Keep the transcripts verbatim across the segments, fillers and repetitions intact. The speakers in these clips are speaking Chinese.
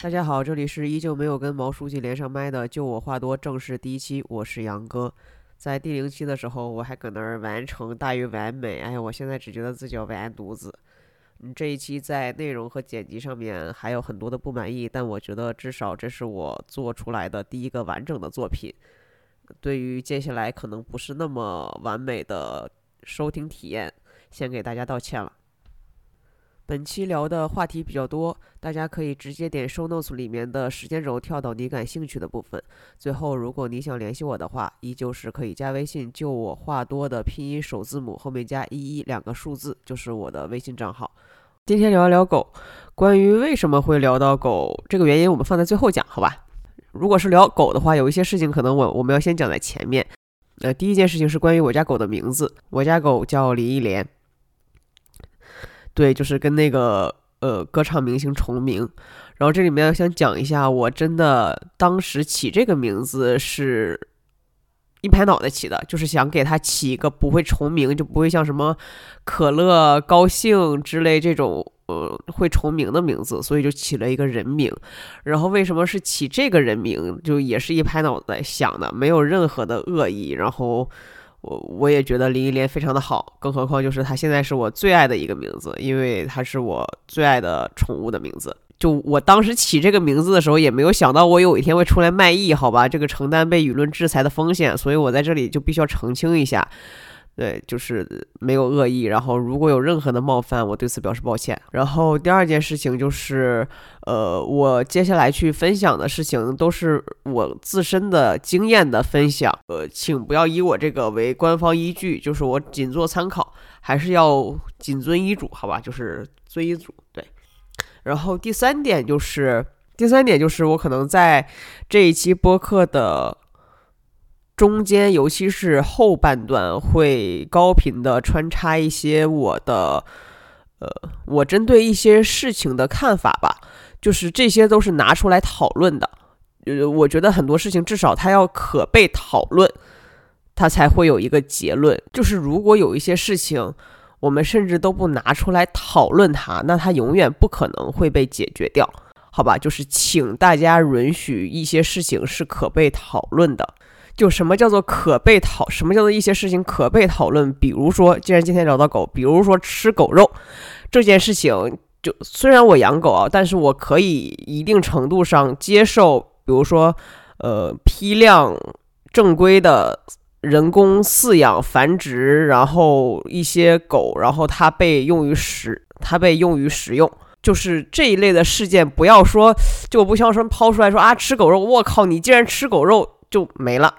大家好，这里是依旧没有跟毛书记连上麦的就我话多正式第一期，我是杨哥。在第零期的时候，我还搁那儿完成大于完美，哎呀，我现在只觉得自己要完犊子。嗯，这一期在内容和剪辑上面还有很多的不满意，但我觉得至少这是我做出来的第一个完整的作品。对于接下来可能不是那么完美的收听体验，先给大家道歉了。本期聊的话题比较多，大家可以直接点 show notes 里面的时间轴跳到你感兴趣的部分。最后，如果你想联系我的话，依旧是可以加微信就我话多的拼音首字母后面加一一两个数字，就是我的微信账号。今天聊一聊狗，关于为什么会聊到狗这个原因，我们放在最后讲，好吧？如果是聊狗的话，有一些事情可能我我们要先讲在前面。呃，第一件事情是关于我家狗的名字，我家狗叫林忆莲。对，就是跟那个呃歌唱明星重名。然后这里面想讲一下，我真的当时起这个名字是一拍脑袋起的，就是想给他起一个不会重名，就不会像什么可乐、高兴之类这种呃会重名的名字，所以就起了一个人名。然后为什么是起这个人名，就也是一拍脑袋想的，没有任何的恶意。然后我我也觉得林忆莲非常的好，更何况就是她现在是我最爱的一个名字，因为她是我最爱的宠物的名字。就我当时起这个名字的时候，也没有想到我有一天会出来卖艺，好吧，这个承担被舆论制裁的风险，所以我在这里就必须要澄清一下，对，就是没有恶意。然后如果有任何的冒犯，我对此表示抱歉。然后第二件事情就是，呃，我接下来去分享的事情都是我自身的经验的分享，呃，请不要以我这个为官方依据，就是我仅做参考，还是要谨遵医嘱，好吧，就是遵医嘱，对。然后第三点就是，第三点就是我可能在这一期播客的中间，尤其是后半段，会高频的穿插一些我的呃我针对一些事情的看法吧，就是这些都是拿出来讨论的。呃我觉得很多事情至少它要可被讨论，它才会有一个结论。就是如果有一些事情我们甚至都不拿出来讨论它，那它永远不可能会被解决掉，好吧？就是请大家允许一些事情是可被讨论的。就什么叫做可被讨，什么叫做一些事情可被讨论？比如说，既然今天聊到狗，比如说吃狗肉这件事情，就虽然我养狗啊，但是我可以一定程度上接受，比如说，呃，批量正规的人工饲养繁殖，然后一些狗，然后它被用于食，它被用于食用。就是这一类的事件，不要说，就我不想说抛出来说啊，吃狗肉，我靠，你竟然吃狗肉就没了。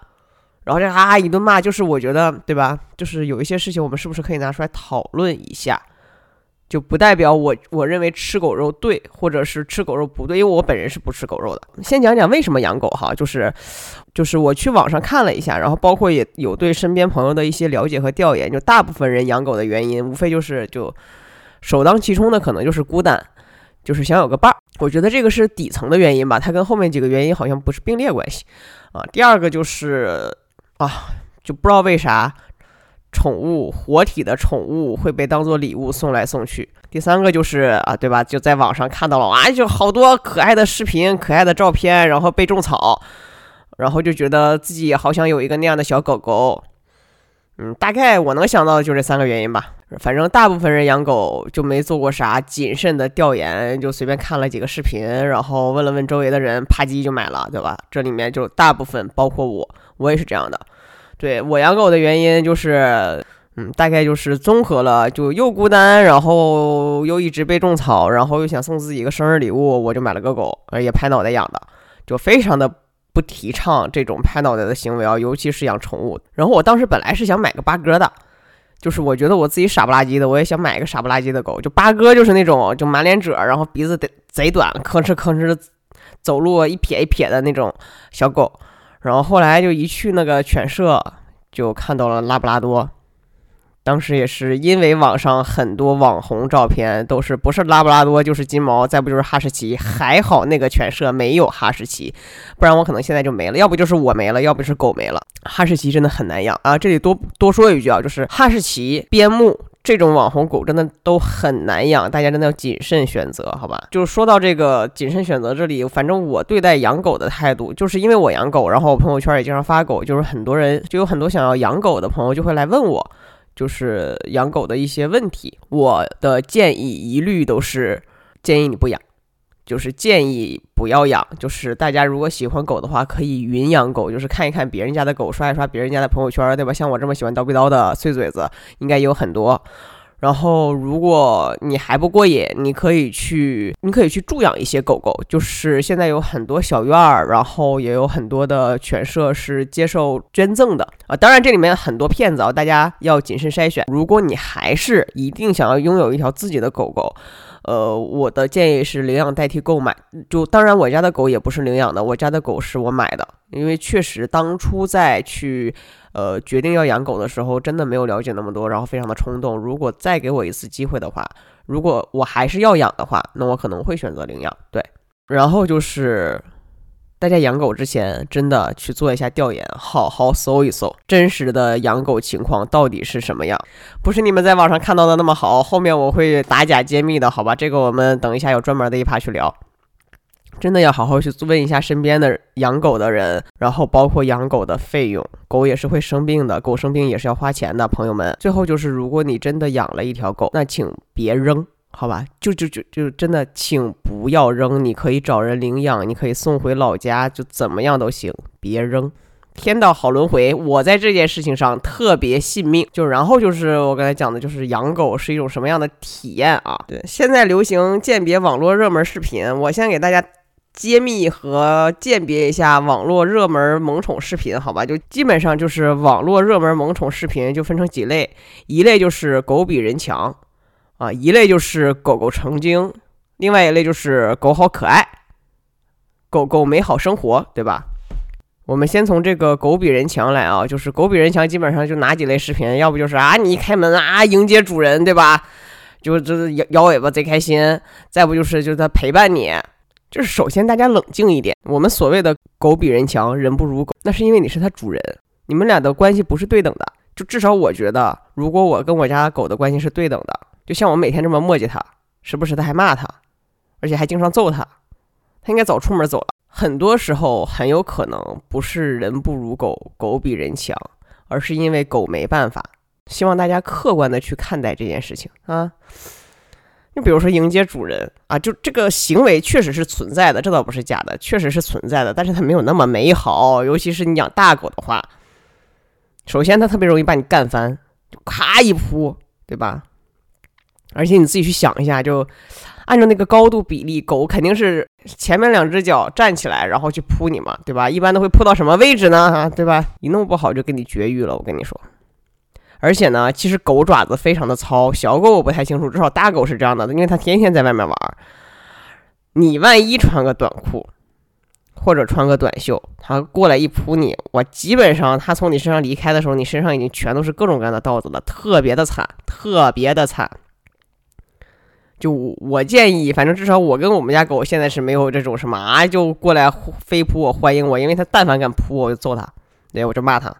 然后这啊一顿骂，就是我觉得，对吧？就是有一些事情，我们是不是可以拿出来讨论一下？就不代表我我认为吃狗肉对，或者是吃狗肉不对，因为我本人是不吃狗肉的。先讲讲为什么养狗哈，就是就是我去网上看了一下，然后包括也有对身边朋友的一些了解和调研，就大部分人养狗的原因，无非就是就首当其冲的可能就是孤单，就是想有个伴儿。我觉得这个是底层的原因吧，它跟后面几个原因好像不是并列关系啊。第二个就是。啊，就不知道为啥宠物活体的宠物会被当做礼物送来送去。第三个就是啊，对吧，就在网上看到了啊，就好多可爱的视频可爱的照片，然后被种草，然后就觉得自己好想有一个那样的小狗狗。嗯，大概我能想到的就这三个原因吧。反正大部分人养狗就没做过啥谨慎的调研，就随便看了几个视频，然后问了问周围的人，啪叽就买了，对吧？这里面就大部分包括我，我也是这样的。对，我养狗的原因就是，嗯，大概就是综合了，就又孤单，然后又一直被种草，然后又想送自己一个生日礼物，我就买了个狗，也拍脑袋养的，就非常的不提倡这种拍脑袋的行为啊，尤其是养宠物。然后我当时本来是想买个八哥的，就是我觉得我自己傻不拉几的，我也想买一个傻不拉几的狗。就八哥就是那种就满脸褶，然后鼻子贼短，吭哧吭哧走路一撇一撇的那种小狗。然后后来就一去那个犬舍，就看到了拉布拉多。当时也是因为网上很多网红照片都是不是拉布拉多就是金毛，再不就是哈士奇。还好那个犬舍没有哈士奇，不然我可能现在就没了，要不就是我没了，要不就是狗没了。哈士奇真的很难养啊！这里多多说一句啊，就是哈士奇、边牧这种网红狗真的都很难养，大家真的要谨慎选择，好吧？就是说到这个谨慎选择这里，反正我对待养狗的态度，就是因为我养狗，然后我朋友圈也经常发狗，就是很多人就有很多想要养狗的朋友就会来问我。就是养狗的一些问题，我的建议一律都是建议你不养，就是建议不要养。就是大家如果喜欢狗的话，可以云养狗，就是看一看别人家的狗，刷一刷别人家的朋友圈，对吧？像我这么喜欢叨逼叨的碎嘴子应该也有很多。然后如果你还不过瘾，你可以去你可以去助养一些狗狗，就是现在有很多小院儿，然后也有很多的犬舍是接受捐赠的啊，当然这里面很多骗子啊，大家要谨慎筛选。如果你还是一定想要拥有一条自己的狗狗，呃，我的建议是领养代替购买。就当然我家的狗也不是领养的，我家的狗是我买的，因为确实当初在去呃决定要养狗的时候，真的没有了解那么多，然后非常的冲动。如果再给我一次机会的话，如果我还是要养的话，那我可能会选择领养。对，然后就是大家养狗之前真的去做一下调研，好好搜一搜真实的养狗情况到底是什么样，不是你们在网上看到的那么好，后面我会打假揭秘的，好吧？这个我们等一下有专门的一趴去聊。真的要好好去问一下身边的养狗的人，然后包括养狗的费用，狗也是会生病的，狗生病也是要花钱的，朋友们。最后就是如果你真的养了一条狗，那请别扔，好吧，就就就就真的请不要扔，你可以找人领养，你可以送回老家，就怎么样都行，别扔。天道好轮回，我在这件事情上特别信命。就然后就是我刚才讲的，就是养狗是一种什么样的体验啊？对，现在流行鉴别网络热门视频，我先给大家揭秘和鉴别一下网络热门萌宠视频，好吧？就基本上就是网络热门萌宠视频就分成几类，一类就是狗比人强啊，一类就是狗狗成精，另外一类就是狗好可爱，狗狗美好生活，对吧？我们先从这个狗比人强来啊，就是狗比人强基本上就哪几类视频，要不就是啊你一开门啊迎接主人，对吧？就这摇摇尾巴贼开心，再不就是就是它陪伴你。就是首先大家冷静一点，我们所谓的狗比人强人不如狗，那是因为你是它主人，你们俩的关系不是对等的。就至少我觉得，如果我跟我家狗的关系是对等的，就像我每天这么磨叽它，时不时的还骂它，而且还经常揍它，它应该早出门走了。很多时候很有可能不是人不如狗，狗比人强，而是因为狗没办法。希望大家客观的去看待这件事情啊。就比如说迎接主人啊，就这个行为确实是存在的，这倒不是假的，确实是存在的，但是它没有那么美好，尤其是你养大狗的话，首先它特别容易把你干翻，就咔一扑，对吧？而且你自己去想一下，就按照那个高度比例，狗肯定是前面两只脚站起来然后去扑你嘛，对吧？一般都会扑到什么位置呢、啊、对吧？一弄不好就给你绝育了，我跟你说。而且呢，其实狗爪子非常的糙，小狗我不太清楚，至少大狗是这样的，因为它天天在外面玩，你万一穿个短裤或者穿个短袖，它过来一扑你，我基本上它从你身上离开的时候，你身上已经全都是各种各样的道子了，特别的惨，特别的惨。就我建议，反正至少我跟我们家狗现在是没有这种什么啊，就过来飞扑我欢迎我，因为它但凡敢扑我就揍它，对，我就骂它。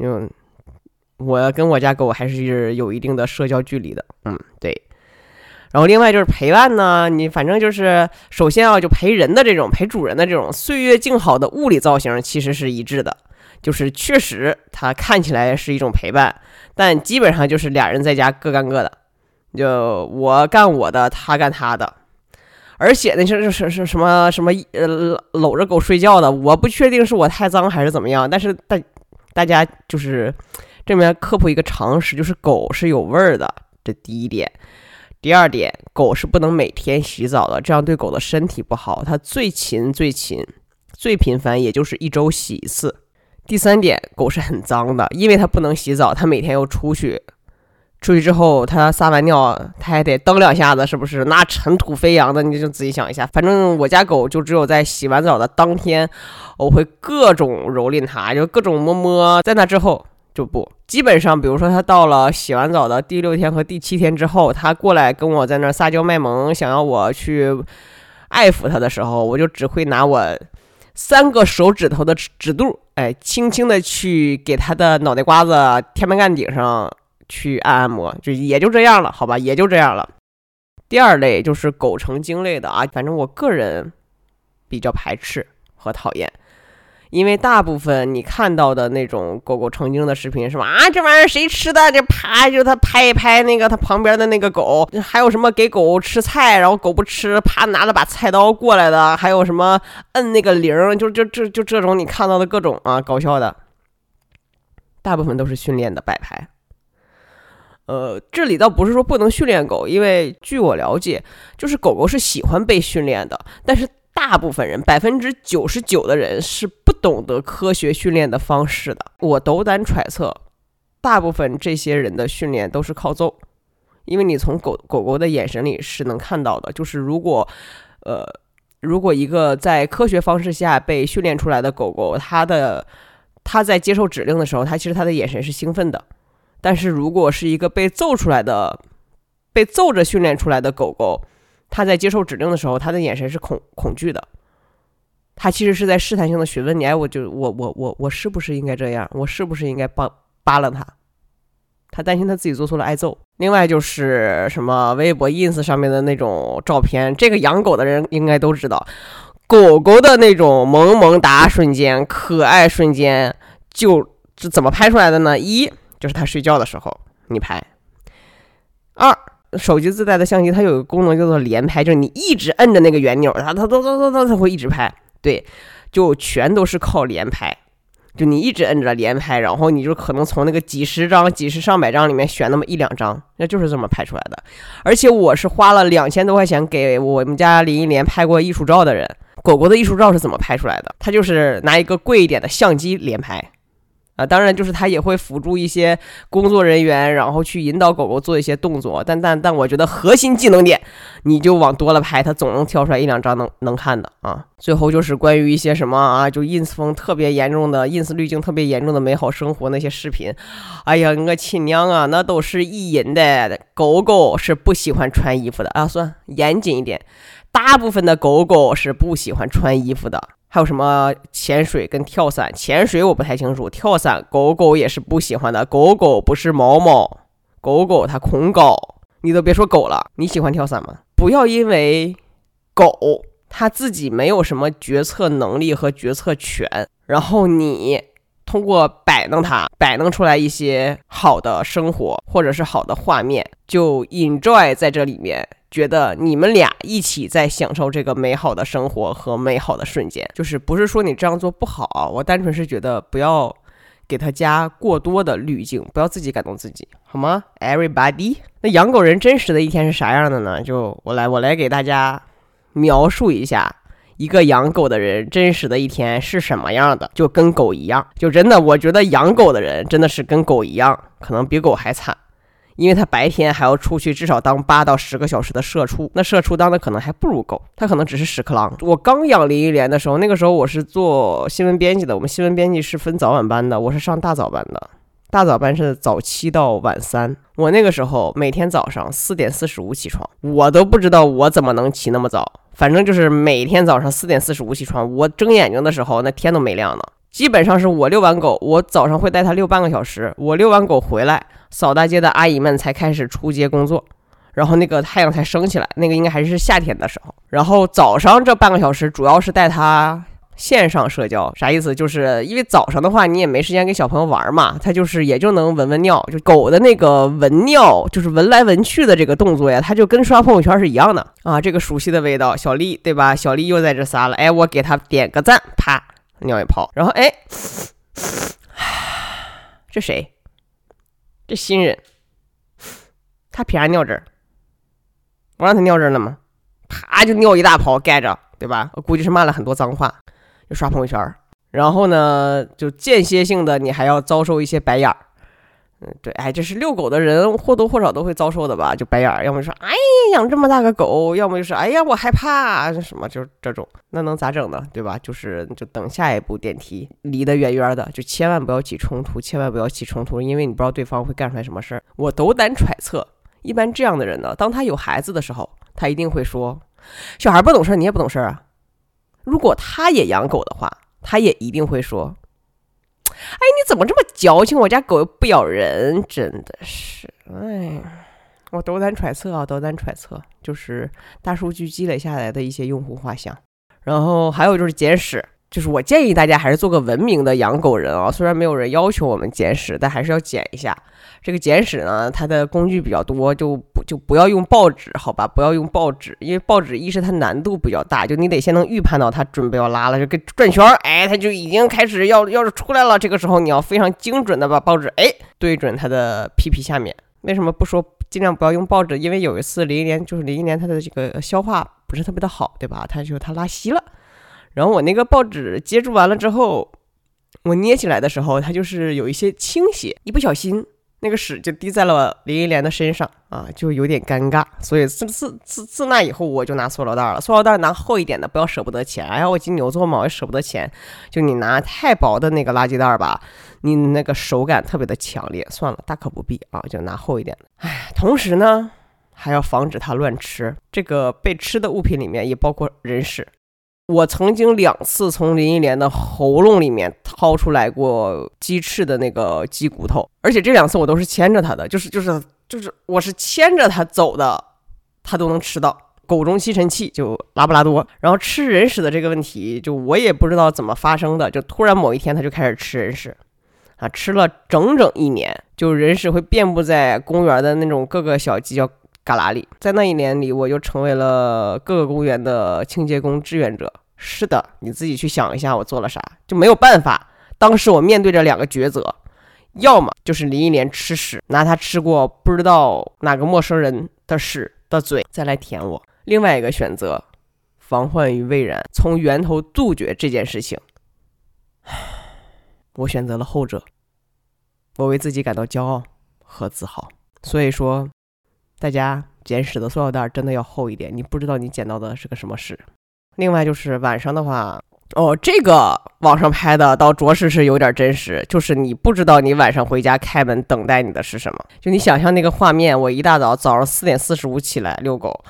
嗯，我跟我家狗还是有一定的社交距离的，嗯，对。然后另外就是陪伴呢，你反正就是首先啊，就陪人的这种陪主人的这种岁月静好的物理造型其实是一致的，就是确实它看起来是一种陪伴，但基本上就是俩人在家各干各的。就我干我的，他干他的，而且那是是是什么什么呃搂着狗睡觉的，我不确定是我太脏还是怎么样，但是大大家就是这边科普一个常识，就是狗是有味儿的，这第一点。第二点，狗是不能每天洗澡的，这样对狗的身体不好，它最勤最勤最频繁也就是一周洗一次。第三点，狗是很脏的，因为它不能洗澡，它每天又出去出去之后他撒完尿他还得蹬两下子，是不是那尘土飞扬的，你就自己想一下。反正我家狗就只有在洗完澡的当天我会各种蹂躏它，就各种摸摸，在那之后就不基本上比如说它到了洗完澡的第六天和第七天之后，它过来跟我在那撒娇卖萌想要我去爱抚它的时候，我就只会拿我三个手指头的指肚哎，轻轻的去给它的脑袋瓜子天门干顶上去按按摩，就也就这样了，好吧，也就这样了。第二类就是狗成精类的啊，反正我个人比较排斥和讨厌，因为大部分你看到的那种狗狗成精的视频，什么啊这玩意儿谁吃的，这啪就他拍一拍那个他旁边的那个狗，还有什么给狗吃菜然后狗不吃，啪拿了把菜刀过来的，还有什么摁那个铃，就就就就这种你看到的各种啊搞笑的，大部分都是训练的摆拍。呃，这里倒不是说不能训练狗，因为据我了解，就是狗狗是喜欢被训练的，但是大部分人，百分之九十九的人是不懂得科学训练的方式的。我斗胆揣测，大部分这些人的训练都是靠揍，因为你从狗狗狗的眼神里是能看到的，就是如果，呃，如果一个在科学方式下被训练出来的狗狗，它的它在接受指令的时候，它其实它的眼神是兴奋的。但是如果是一个被揍出来的被揍着训练出来的狗狗，它在接受指令的时候它的眼神是恐恐惧的，它其实是在试探性的询问你，哎，我就我我我我是不是应该这样，我是不是应该扒扒拉它，它担心它自己做错了挨揍。另外就是什么微博 ins 上面的那种照片，这个养狗的人应该都知道，狗狗的那种萌萌哒瞬间可爱瞬间就是怎么拍出来的呢？一就是他睡觉的时候你拍，二手机自带的相机它有一个功能叫做连拍，就是你一直摁着那个圆钮，它它它它它它会一直拍，对，就全都是靠连拍，就你一直摁着连拍，然后你就可能从那个几十张几十上百张里面选那么一两张，那就是这么拍出来的。而且我是花了两千多块钱给我们家林忆莲拍过艺术照的人，狗狗的艺术照是怎么拍出来的？它就是拿一个贵一点的相机连拍。啊，当然就是他也会辅助一些工作人员，然后去引导狗狗做一些动作，但但但我觉得核心技能点你就往多了拍，他总能挑出来一两张能能看的啊。最后就是关于一些什么啊，就 ins 风特别严重的 ins 滤镜特别严重的美好生活那些视频，哎呀我亲娘啊，那都是意淫的，狗狗是不喜欢穿衣服的啊，算严谨一点，大部分的狗狗是不喜欢穿衣服的。还有什么潜水跟跳伞，潜水我不太清楚，跳伞狗狗也是不喜欢的，狗狗不是毛毛，狗狗它恐高，你都别说狗了，你喜欢跳伞吗？不要因为狗它自己没有什么决策能力和决策权，然后你通过摆弄它摆弄出来一些好的生活或者是好的画面，就 enjoy 在这里面，觉得你们俩一起在享受这个美好的生活和美好的瞬间，就是不是说你这样做不好，我单纯是觉得不要给他加过多的滤镜，不要自己感动自己，好吗 everybody。 那养狗人真实的一天是啥样的呢？就我来我来给大家描述一下一个养狗的人真实的一天是什么样的，就跟狗一样，就真的我觉得养狗的人真的是跟狗一样，可能比狗还惨，因为他白天还要出去至少当八到十个小时的社畜，那社畜当的可能还不如狗，他可能只是屎壳郎。我刚养林忆莲的时候，那个时候我是做新闻编辑的，我们新闻编辑是分早晚班的，我是上大早班的，大早班是早七到晚三，我那个时候每天早上四点四十五起床，我都不知道我怎么能起那么早，反正就是每天早上四点四十五起床，我睁眼睛的时候那天都没亮呢。基本上是我遛完狗，我早上会带它遛半个小时，我遛完狗回来，扫大街的阿姨们才开始出街工作，然后那个太阳才升起来，那个应该还是夏天的时候。然后早上这半个小时主要是带它线上社交，啥意思？就是因为早上的话你也没时间给小朋友玩嘛，它就是也就能闻闻尿，就狗的那个闻尿就是闻来闻去的这个动作呀，它就跟刷朋友圈是一样的啊，这个熟悉的味道，小丽对吧？小丽又在这撒了，哎，我给它点个赞，啪尿一泡，然后哎，这谁？这新人，他凭啥尿这儿？我让他尿这儿了吗？啪就尿一大泡，盖着，对吧？我估计是骂了很多脏话，就刷朋友圈。然后呢，就间歇性的你还要遭受一些白眼儿，嗯，对，哎，这是遛狗的人或多或少都会遭受的吧，就白眼，要么说哎养这么大个狗，要么就是哎呀我害怕什么，就是这种，那能咋整呢，对吧？就是就等下一步电梯，离得远远的，就千万不要起冲突，千万不要起冲突，因为你不知道对方会干出来什么事儿。我斗胆揣测，一般这样的人呢，当他有孩子的时候，他一定会说小孩不懂事你也不懂事啊。如果他也养狗的话，他也一定会说哎，你怎么这么矫情？我家狗又不咬人，真的是，哎，我斗胆揣测啊，斗胆揣测，就是大数据积累下来的一些用户画像。然后还有就是捡屎，就是我建议大家还是做个文明的养狗人啊。虽然没有人要求我们捡屎，但还是要捡一下。这个捡屎呢，它的工具比较多，就不就不要用报纸，好吧？不要用报纸，因为报纸一是它难度比较大，就你得先能预判到它准备要拉了，就跟转圈，哎，它就已经开始要要是出来了。这个时候你要非常精准的把报纸哎对准它的屁屁下面。为什么不说尽量不要用报纸？因为有一次零一年就是零一年它的这个消化不是特别的好，对吧？它就它拉稀了。然后我那个报纸接住完了之后，我捏起来的时候，它就是有一些倾斜，一不小心那个屎就滴在了林忆莲的身上啊，就有点尴尬。所以自自自自那以后我就拿塑料袋了，塑料袋拿厚一点的，不要舍不得钱。哎呀，我金牛座嘛，我也舍不得钱。就你拿太薄的那个垃圾袋吧，你那个手感特别的强烈。算了，大可不必啊，就拿厚一点的。哎，同时呢，还要防止它乱吃。这个被吃的物品里面也包括人屎。我曾经两次从林忆莲的喉咙里面掏出来过鸡翅的那个鸡骨头，而且这两次我都是牵着她的，就是就是就是我是牵着她走的，她都能吃到。狗中吸尘器就拉布拉多，然后吃人屎的这个问题，就我也不知道怎么发生的，就突然某一天她就开始吃人屎啊，吃了整整一年，就人屎会遍布在公园的那种各个小犄角旮旯里。在那一年里，我就成为了各个公园的清洁工志愿者。是的，你自己去想一下我做了啥，就没有办法。当时我面对着两个抉择，要么就是林忆莲吃屎，拿她吃过不知道哪个陌生人的屎的嘴再来舔我；另外一个选择，防患于未然，从源头杜绝这件事情。我选择了后者，我为自己感到骄傲和自豪。所以说大家捡屎的塑料袋真的要厚一点，你不知道你捡到的是个什么屎。另外就是晚上的话，哦，这个网上拍的倒着实是有点真实，就是你不知道你晚上回家开门等待你的是什么。就你想象那个画面，我一大早早上四点四十五起来遛狗，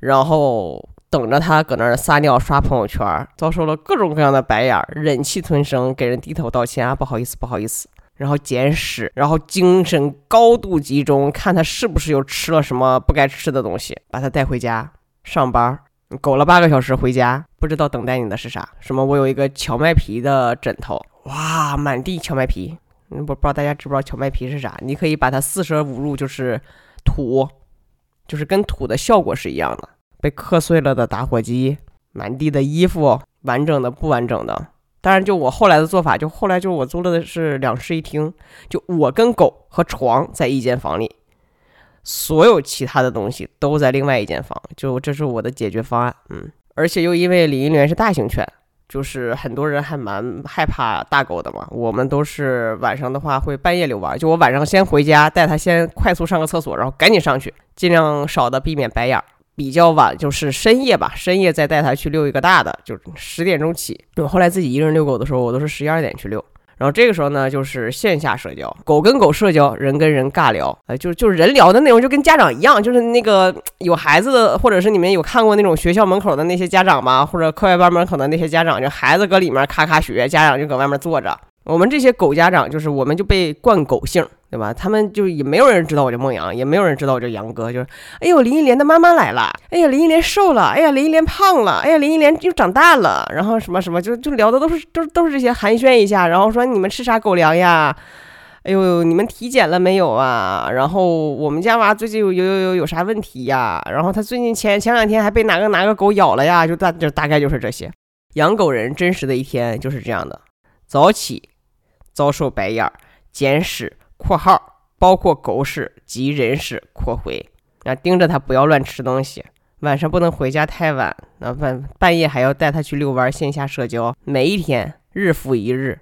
然后等着他搁那儿撒尿刷朋友圈，遭受了各种各样的白眼，忍气吞声，给人低头道歉啊，不好意思，不好意思。然后捡屎，然后精神高度集中，看他是不是又吃了什么不该吃的东西，把他带回家上班。狗了八个小时回家，不知道等待你的是啥。什么我有一个荞麦皮的枕头，哇，满地荞麦皮。我不知道大家知不知道荞麦皮是啥，你可以把它四舍五入，就是土，就是跟土的效果是一样的。被磕碎了的打火机，满地的衣服，完整的不完整的。当然就我后来的做法，就后来就是我租了的是两室一厅，就我跟狗和床在一间房里，所有其他的东西都在另外一间房，就这是我的解决方案。嗯，而且又因为林忆莲是大型犬，就是很多人还蛮害怕大狗的嘛，我们都是晚上的话会半夜遛弯，就我晚上先回家带它先快速上个厕所，然后赶紧上去，尽量少的避免白眼。比较晚就是深夜吧，深夜再带他去遛一个大的，就十点钟起。我后来自己一个人遛狗的时候，我都是十一二点去遛。然后这个时候呢，就是线下社交，狗跟狗社交，人跟人尬聊，呃，就就人聊的内容就跟家长一样，就是那个有孩子的，或者是你们有看过那种学校门口的那些家长吧，或者课外班门口的那些家长，就孩子搁里面咔咔学，家长就搁外面坐着。我们这些狗家长就是我们就被惯狗性，对吧？他们就也没有人知道我叫孟阳，也没有人知道我叫杨哥，就是哎呦林忆莲的妈妈来了，哎呀林忆莲瘦了，哎呀林忆莲胖了，哎呀林忆莲又长大了，然后什么什么就就聊的都是都都是这些寒暄一下，然后说你们吃啥狗粮呀？哎呦你们体检了没有啊？然后我们家娃最近有有有有有啥问题呀？然后他最近前前两天还被哪个哪个狗咬了呀？就大就大概就是这些。养狗人真实的一天就是这样的：早起，遭受白眼，捡屎（括号包括狗屎及人屎）（括回），啊，盯着他不要乱吃东西，晚上不能回家太晚，那半半夜还要带他去遛弯，线下社交，每一天日复一日，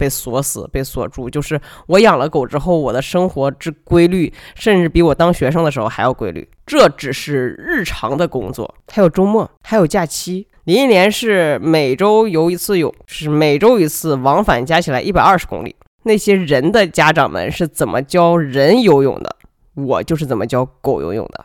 被锁死被锁住，就是我养了狗之后我的生活之规律甚至比我当学生的时候还要规律。这只是日常的工作，还有周末，还有假期。林忆莲是每周游一次泳，是每周一次，往返加起来一百二十公里。那些人的家长们是怎么教人游泳的，我就是怎么教狗游泳的。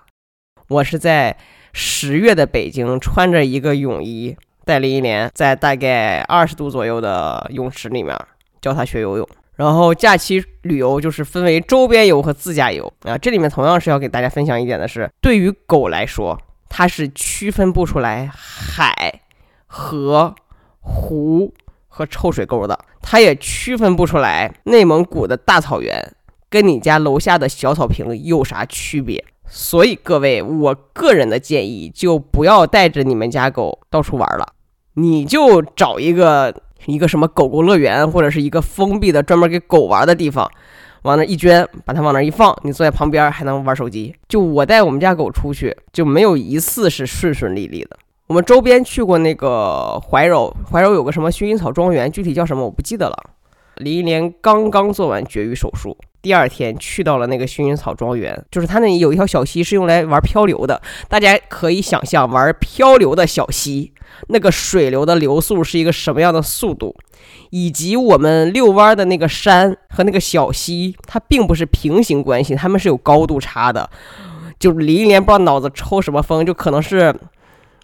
我是在十月的北京穿着一个泳衣，带林忆莲在大概二十度左右的泳池里面教他学游泳。然后假期旅游就是分为周边游和自驾游啊。这里面同样是要给大家分享一点的是，对于狗来说，它是区分不出来海、河、湖和臭水沟的，它也区分不出来内蒙古的大草原跟你家楼下的小草坪有啥区别。所以各位，我个人的建议就不要带着你们家狗到处玩了，你就找一个一个什么狗狗乐园，或者是一个封闭的专门给狗玩的地方，往那一捐，把它往那一放，你坐在旁边还能玩手机。就我带我们家狗出去，就没有一次是顺顺利利的。我们周边去过那个怀柔，怀柔有个什么薰衣草庄园，具体叫什么我不记得了。林忆莲刚刚做完绝育手术，第二天去到了那个薰衣草庄园，就是它那里有一条小溪是用来玩漂流的，大家可以想象玩漂流的小溪那个水流的流速是一个什么样的速度，以及我们遛弯的那个山和那个小溪它并不是平行关系，它们是有高度差的。就林忆莲不知道脑子抽什么风，就可能是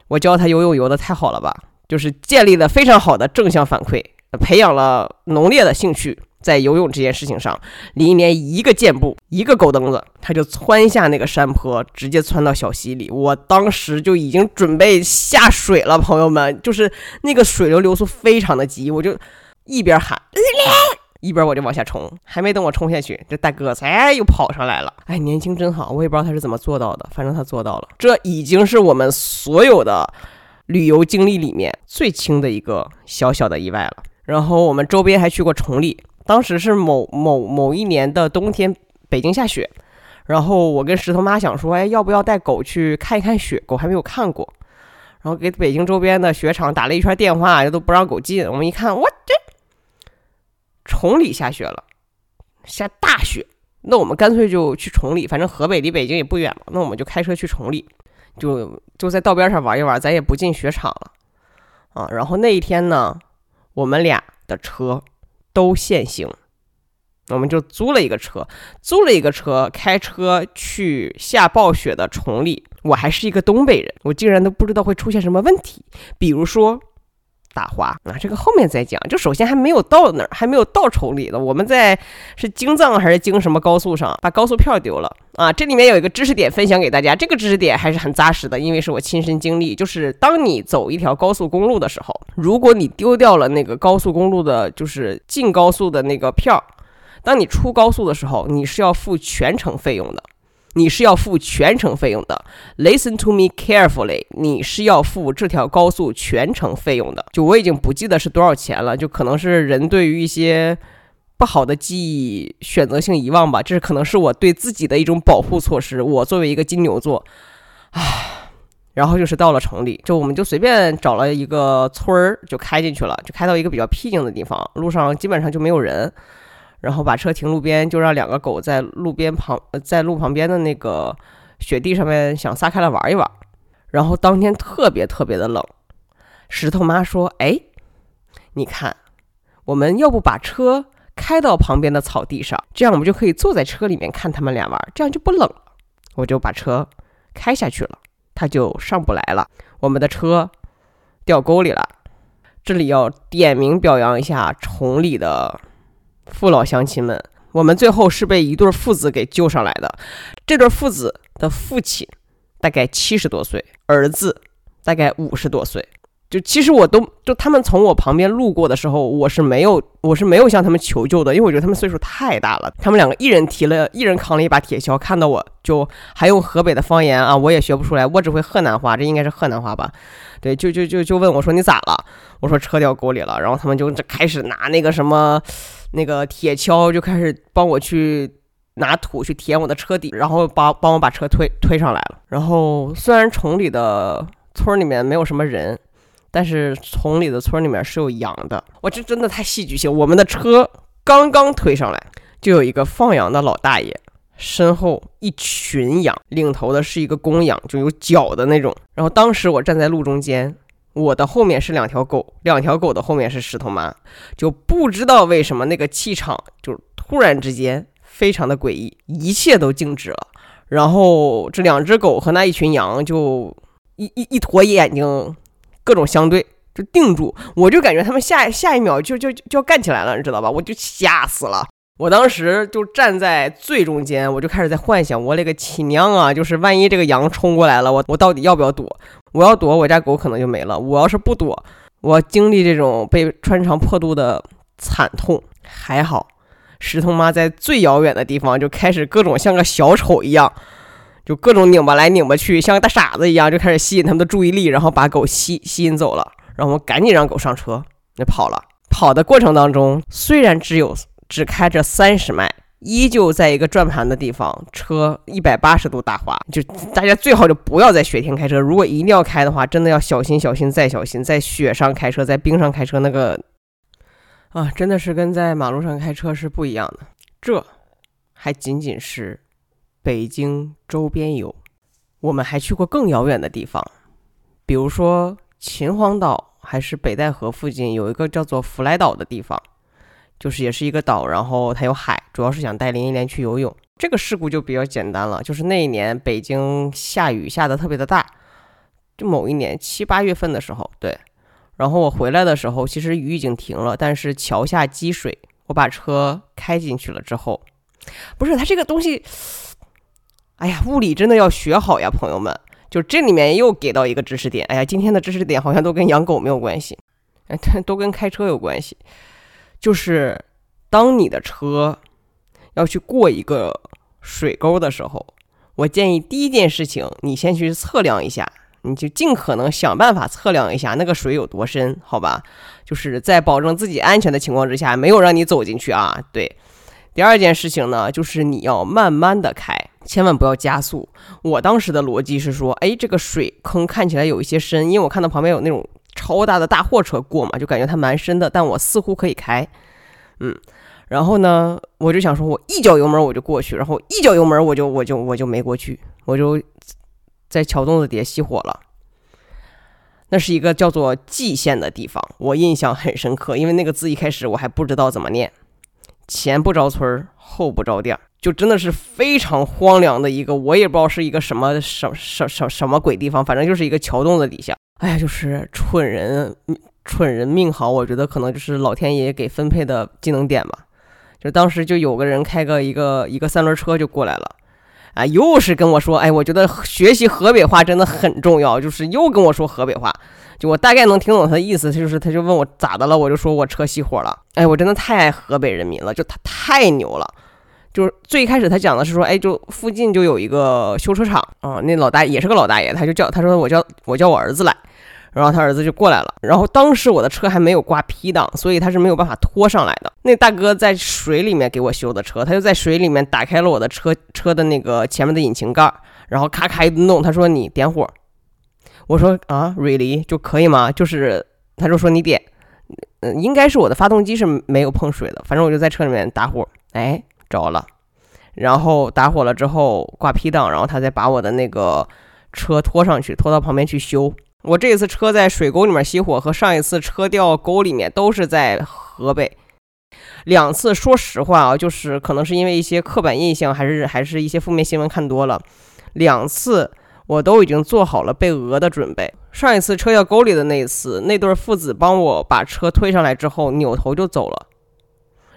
我教他游泳游的太好了吧，就是建立了非常好的正向反馈，培养了浓烈的兴趣。在游泳这件事情上，林忆莲一个箭步一个狗蹬子，他就窜下那个山坡，直接窜到小溪里。我当时就已经准备下水了，朋友们，就是那个水流流速非常的急，我就一边喊林忆莲一边我就往下冲，还没等我冲下去，这大哥才又跑上来了。哎，年轻真好，我也不知道他是怎么做到的，反正他做到了。这已经是我们所有的旅游经历里面最轻的一个小小的意外了。然后我们周边还去过崇礼，当时是某某某一年的冬天，北京下雪，然后我跟石头妈想说，哎，要不要带狗去看一看雪？狗还没有看过，然后给北京周边的雪场打了一圈电话，都不让狗进。我们一看，我这崇礼下雪了，下大雪，那我们干脆就去崇礼，反正河北离北京也不远嘛，那我们就开车去崇礼，就就在道边上玩一玩，咱也不进雪场了啊。然后那一天呢，我们俩的车都限行，我们就租了一个车，租了一个车开车去下暴雪的崇礼。我还是一个东北人，我竟然都不知道会出现什么问题，比如说打滑啊，这个后面再讲。就首先还没有到那儿，还没有到崇礼呢，我们在是京藏还是京什么高速上把高速票丢了啊。这里面有一个知识点分享给大家，这个知识点还是很扎实的，因为是我亲身经历。就是当你走一条高速公路的时候，如果你丢掉了那个高速公路的就是进高速的那个票，当你出高速的时候，你是要付全程费用的，你是要付全程费用的 Listen to me carefully， 你是要付这条高速全程费用的。就我已经不记得是多少钱了，就可能是人对于一些不好的记忆选择性遗忘吧，这可能是我对自己的一种保护措施，我作为一个金牛座唉。然后就是到了城里，就我们就随便找了一个村儿就开进去了，就开到一个比较僻静的地方，路上基本上就没有人，然后把车停路边，就让两个狗在路边旁，在路旁边的那个雪地上面想撒开了玩一玩。然后当天特别特别的冷，石头妈说：“哎，你看，我们要不把车开到旁边的草地上，这样我们就可以坐在车里面看他们俩玩，这样就不冷了。”我就把车开下去了，它就上不来了，我们的车掉沟里了。这里要点名表扬一下崇礼的父老乡亲们，我们最后是被一对父子给救上来的。这对父子的父亲大概七十多岁，儿子大概五十多岁。就其实我都就他们从我旁边路过的时候，我是没有我是没有向他们求救的，因为我觉得他们岁数太大了。他们两个一人提了一人扛了一把铁锹，看到我就还用河北的方言啊，我也学不出来，我只会河南话，这应该是河南话吧？对，就就就就问我说你咋了？我说车掉沟里了。然后他们就开始拿那个什么那个铁锹，就开始帮我去拿土去填我的车底，然后帮帮我把车推推上来了。然后虽然崇礼的村里面没有什么人，但是同里的村里面是有羊的。我这真的太戏剧性，我们的车刚刚推上来，就有一个放羊的老大爷，身后一群羊，领头的是一个公羊，就有角的那种。然后当时我站在路中间，我的后面是两条狗，两条狗的后面是石头妈，就不知道为什么那个气场就突然之间非常的诡异，一切都静止了。然后这两只狗和那一群羊就一一一坨眼睛各种相对，就定住，我就感觉他们下下一秒就就就要干起来了，你知道吧？我就吓死了。我当时就站在最中间，我就开始在幻想，我那个亲娘啊，就是万一这个羊冲过来了，我我到底要不要躲？我要躲，我家狗可能就没了；我要是不躲，我要经历这种被穿肠破肚的惨痛。还好，石头妈在最遥远的地方就开始各种像个小丑一样，就各种拧巴来拧巴去，像个大傻子一样，就开始吸引他们的注意力，然后把狗吸吸引走了。然后我赶紧让狗上车，就跑了。跑的过程当中，虽然只有只开着三十迈，依旧在一个转盘的地方，车一百八十度打滑。就大家最好就不要在雪天开车，如果一定要开的话，真的要小心小心再小心。在雪上开车，在冰上开车，那个啊，真的是跟在马路上开车是不一样的。这还仅仅是北京周边游，我们还去过更遥远的地方，比如说秦皇岛，还是北戴河附近有一个叫做福来岛的地方，就是也是一个岛，然后它有海，主要是想带林忆莲去游泳。这个事故就比较简单了，就是那一年北京下雨下得特别的大，就某一年七八月份的时候，对。然后我回来的时候，其实雨已经停了，但是桥下积水，我把车开进去了之后，不是它这个东西，哎呀，物理真的要学好呀，朋友们。就这里面又给到一个知识点，哎呀，今天的知识点好像都跟养狗没有关系，都跟开车有关系。就是当你的车要去过一个水沟的时候，我建议第一件事情，你先去测量一下，你就尽可能想办法测量一下那个水有多深，好吧？就是在保证自己安全的情况之下，没有让你走进去啊。对。第二件事情呢，就是你要慢慢的开，千万不要加速。我当时的逻辑是说，哎，这个水坑看起来有一些深，因为我看到旁边有那种超大的大货车过嘛，就感觉它蛮深的，但我似乎可以开，嗯，然后呢，我就想说，我一脚油门我就过去，然后一脚油门我就我就我就没过去，我就在桥洞子底下熄火了。那是一个叫做蓟县的地方，我印象很深刻，因为那个字一开始我还不知道怎么念，前不着村后不着店，就真的是非常荒凉的一个，我也不知道是一个什么什什什什么鬼地方，反正就是一个桥洞子底下。哎呀，就是蠢人，蠢人命好，我觉得可能就是老天爷给分配的技能点吧。就当时就有个人开个一个一个三轮车就过来了，啊，又是跟我说，哎，我觉得学习河北话真的很重要，就是又跟我说河北话，就我大概能听懂他的意思，就是他就问我咋的了，我就说我车熄火了。哎，我真的太爱河北人民了，就他太牛了。就是最开始他讲的是说，哎，就附近就有一个修车厂啊、嗯，那老大也是个老大爷，他就叫他说我叫我叫我儿子来，然后他儿子就过来了，然后当时我的车还没有挂 P 档，所以他是没有办法拖上来的。那大哥在水里面给我修的车，他就在水里面打开了我的车车的那个前面的引擎盖，然后咔咔一弄，他说你点火，我说啊 really 就可以吗？就是他就说你点，嗯，应该是我的发动机是没有碰水的，反正我就在车里面打火，哎。着了，然后打火了之后挂 P 档，然后他再把我的那个车拖上去，拖到旁边去修。我这一次车在水沟里面熄火和上一次车掉沟里面都是在河北，两次说实话啊，就是可能是因为一些刻板印象，还是还是一些负面新闻看多了，两次我都已经做好了被讹的准备。上一次车掉沟里的那一次，那对父子帮我把车推上来之后扭头就走了，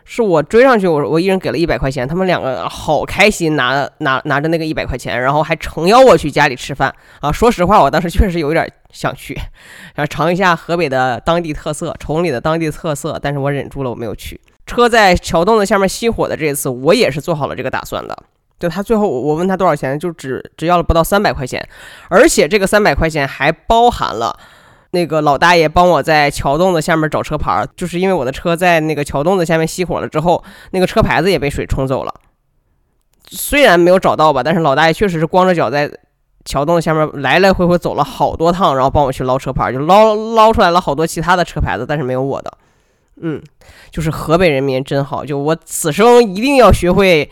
是我追上去，我我一人给了一百块钱，他们两个好开心拿拿拿着那个一百块钱，然后还诚邀我去家里吃饭啊！说实话，我当时确实有点想去，想尝一下河北的当地特色，崇礼的当地特色，但是我忍住了，我没有去。车在桥洞的下面熄火的这一次，我也是做好了这个打算的。就他最后我问他多少钱，就只只要了不到三百块钱，而且这个三百块钱还包含了。那个老大爷帮我在桥洞子下面找车牌，就是因为我的车在那个桥洞子下面熄火了之后，那个车牌子也被水冲走了，虽然没有找到吧，但是老大爷确实是光着脚在桥洞下面来来回回走了好多趟，然后帮我去捞车牌，就捞捞出来了好多其他的车牌子，但是没有我的。嗯，就是河北人民真好，就我此生一定要学会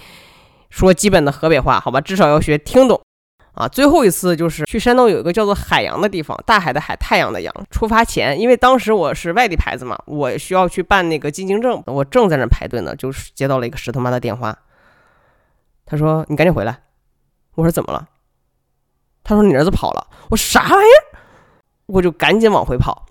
说基本的河北话，好吧，至少要学听懂啊。最后一次就是去山东有一个叫做海洋的地方，大海的海，太阳的阳。出发前，因为当时我是外地牌子嘛，我需要去办那个进京证，我正在那排队呢，就接到了一个石头妈的电话，他说你赶紧回来。我说怎么了？他说你儿子跑了。我啥玩意儿？我就赶紧往回跑。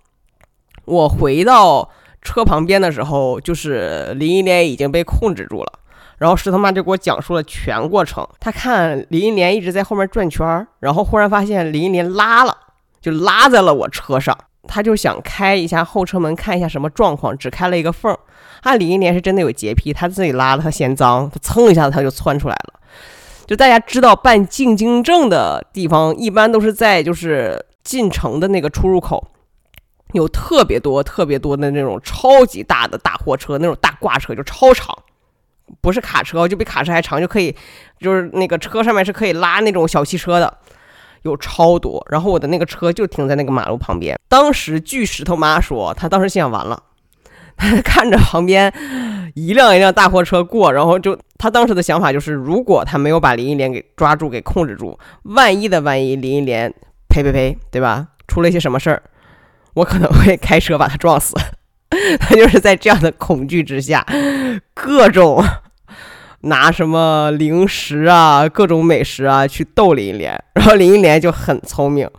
我回到车旁边的时候，就是林忆莲已经被控制住了，然后石头妈就给我讲述了全过程。他看林忆莲一直在后面转圈，然后忽然发现林忆莲拉了，就拉在了我车上，他就想开一下后车门看一下什么状况，只开了一个缝。啊，林忆莲是真的有洁癖，他自己拉了，他嫌脏，他蹭一下他就窜出来了。就大家知道办进京证的地方一般都是在就是进城的那个出入口，有特别多特别多的那种超级大的大货车，那种大挂车就超长，不是卡车，就比卡车还长，就可以就是那个车上面是可以拉那种小汽车的，有超多。然后我的那个车就停在那个马路旁边。当时据石头妈说，她当时心想完了，她看着旁边一辆一辆大货车过，然后就她当时的想法就是如果她没有把林忆莲给抓住给控制住，万一的万一林忆莲呸呸呸对吧出了一些什么事儿，我可能会开车把他撞死。他就是在这样的恐惧之下，各种拿什么零食啊，各种美食啊去逗林忆莲。然后林忆莲就很聪明，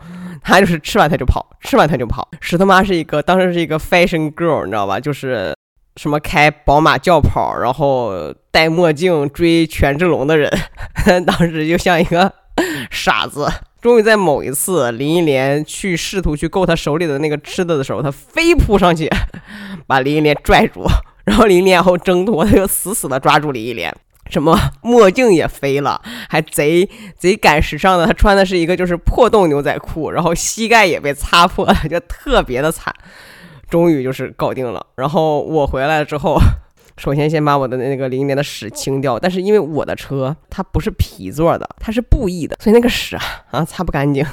他就是吃完他就跑，吃完他就跑。石头妈是一个当时是一个 fashion girl， 你知道吧，就是什么开宝马轿跑，然后戴墨镜追权志龙的人，当时就像一个傻子。终于在某一次林忆莲去试图去够她手里的那个吃的的时候，她飞扑上去把林忆莲拽住，然后林忆莲后挣脱，她就死死的抓住林忆莲，什么墨镜也飞了，还贼贼赶时尚的，她穿的是一个就是破洞牛仔裤，然后膝盖也被擦破了，就特别的惨。终于就是搞定了。然后我回来之后，首先先把我的那个林忆莲的屎清掉，但是因为我的车它不是皮做的，它是布艺的，所以那个屎啊啊擦不干净，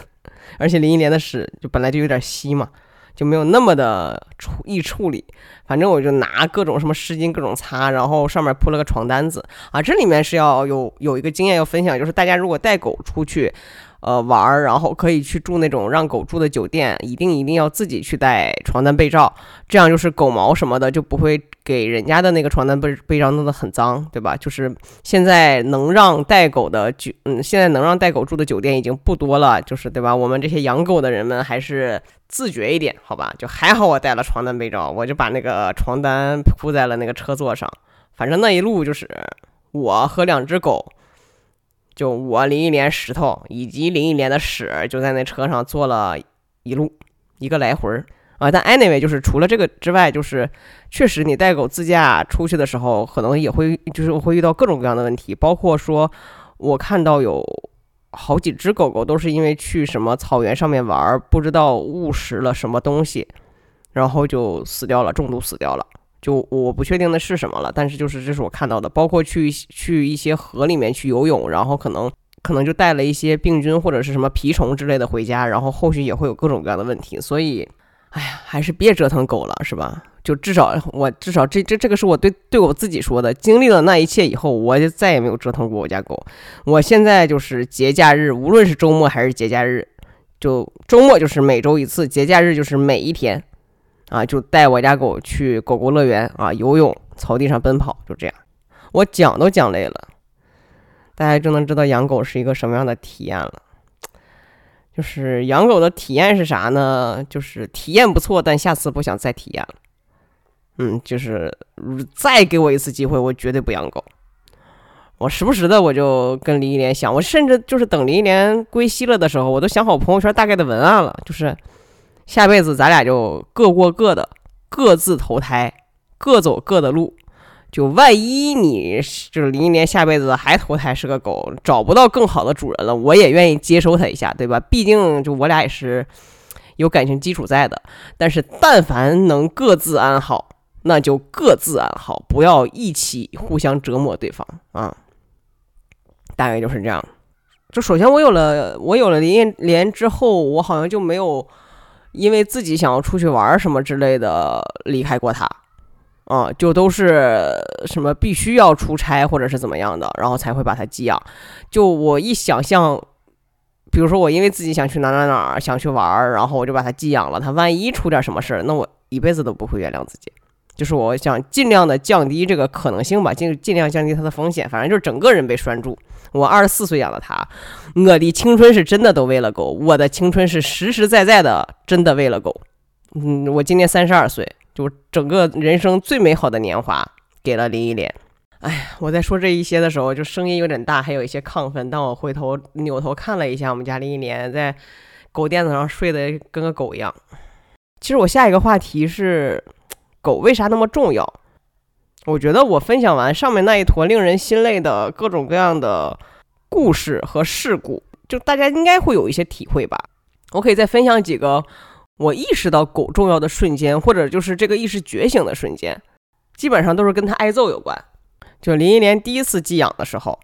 而且林忆莲的屎就本来就有点稀嘛，就没有那么的易处理。反正我就拿各种什么湿巾各种擦，然后上面铺了个床单子啊。这里面是要有有一个经验要分享，就是大家如果带狗出去呃玩，然后可以去住那种让狗住的酒店，一定一定要自己去带床单被罩，这样就是狗毛什么的就不会给人家的那个床单被被罩弄得很脏，对吧？就是现在能让带狗的酒嗯现在能让带狗住的酒店已经不多了，就是对吧，我们这些养狗的人们还是自觉一点好吧。就还好我带了床单被罩，我就把那个床单铺在了那个车座上。反正那一路就是我和两只狗，就我林忆莲石头以及林忆莲的屎就在那车上坐了一路一个来回啊。但 anyway 就是除了这个之外，就是确实你带狗自驾出去的时候可能也会就是会遇到各种各样的问题，包括说我看到有好几只狗狗都是因为去什么草原上面玩，不知道误食了什么东西，然后就死掉了，中毒死掉了。就我不确定的是什么了，但是就是这是我看到的。包括去去一些河里面去游泳，然后可能可能就带了一些病菌或者是什么蜱虫之类的回家，然后后续也会有各种各样的问题。所以哎呀，还是别折腾狗了是吧。就至少我至少这这这个是我对对我自己说的，经历了那一切以后，我就再也没有折腾过我家狗。我现在就是节假日，无论是周末还是节假日，就周末就是每周一次，节假日就是每一天啊，就带我家狗去狗狗乐园啊，游泳，草地上奔跑，就这样。我讲都讲累了，大家就能知道养狗是一个什么样的体验了。就是养狗的体验是啥呢？就是体验不错，但下次不想再体验了。嗯，就是再给我一次机会，我绝对不养狗。我时不时的我就跟林忆莲想，我甚至就是等林忆莲归西了的时候，我都想好朋友圈大概的文案了，就是。下辈子咱俩就各过各的，各自投胎，各走各的路。就万一你就是林忆莲下辈子还投胎是个狗，找不到更好的主人了，我也愿意接收他一下，对吧？毕竟就我俩也是有感情基础在的。但是但凡能各自安好，那就各自安好，不要一起互相折磨对方啊。大概就是这样。就首先我有了我有了林忆莲之后，我好像就没有因为自己想要出去玩什么之类的离开过她啊、嗯，就都是什么必须要出差或者是怎么样的，然后才会把她寄养。就我一想象，比如说我因为自己想去哪哪哪想去玩，然后我就把她寄养了，她万一出点什么事，那我一辈子都不会原谅自己。就是我想尽量的降低这个可能性吧，尽尽量降低她的风险，反正就是整个人被拴住。我二十四岁养了她，我的青春是真的都喂了狗，我的青春是实实在在的真的喂了狗。嗯，我今年三十二岁，就整个人生最美好的年华给了林忆莲。哎，我在说这一些的时候，就声音有点大，还有一些亢奋。当我回头扭头看了一下我们家林忆莲，在狗垫子上睡得跟个狗一样。其实我下一个话题是狗为啥那么重要？我觉得我分享完上面那一坨令人心累的各种各样的故事和事故，就大家应该会有一些体会吧。我可以再分享几个我意识到狗重要的瞬间，或者就是这个意识觉醒的瞬间，基本上都是跟他挨揍有关。就林忆莲第一次寄养的时候，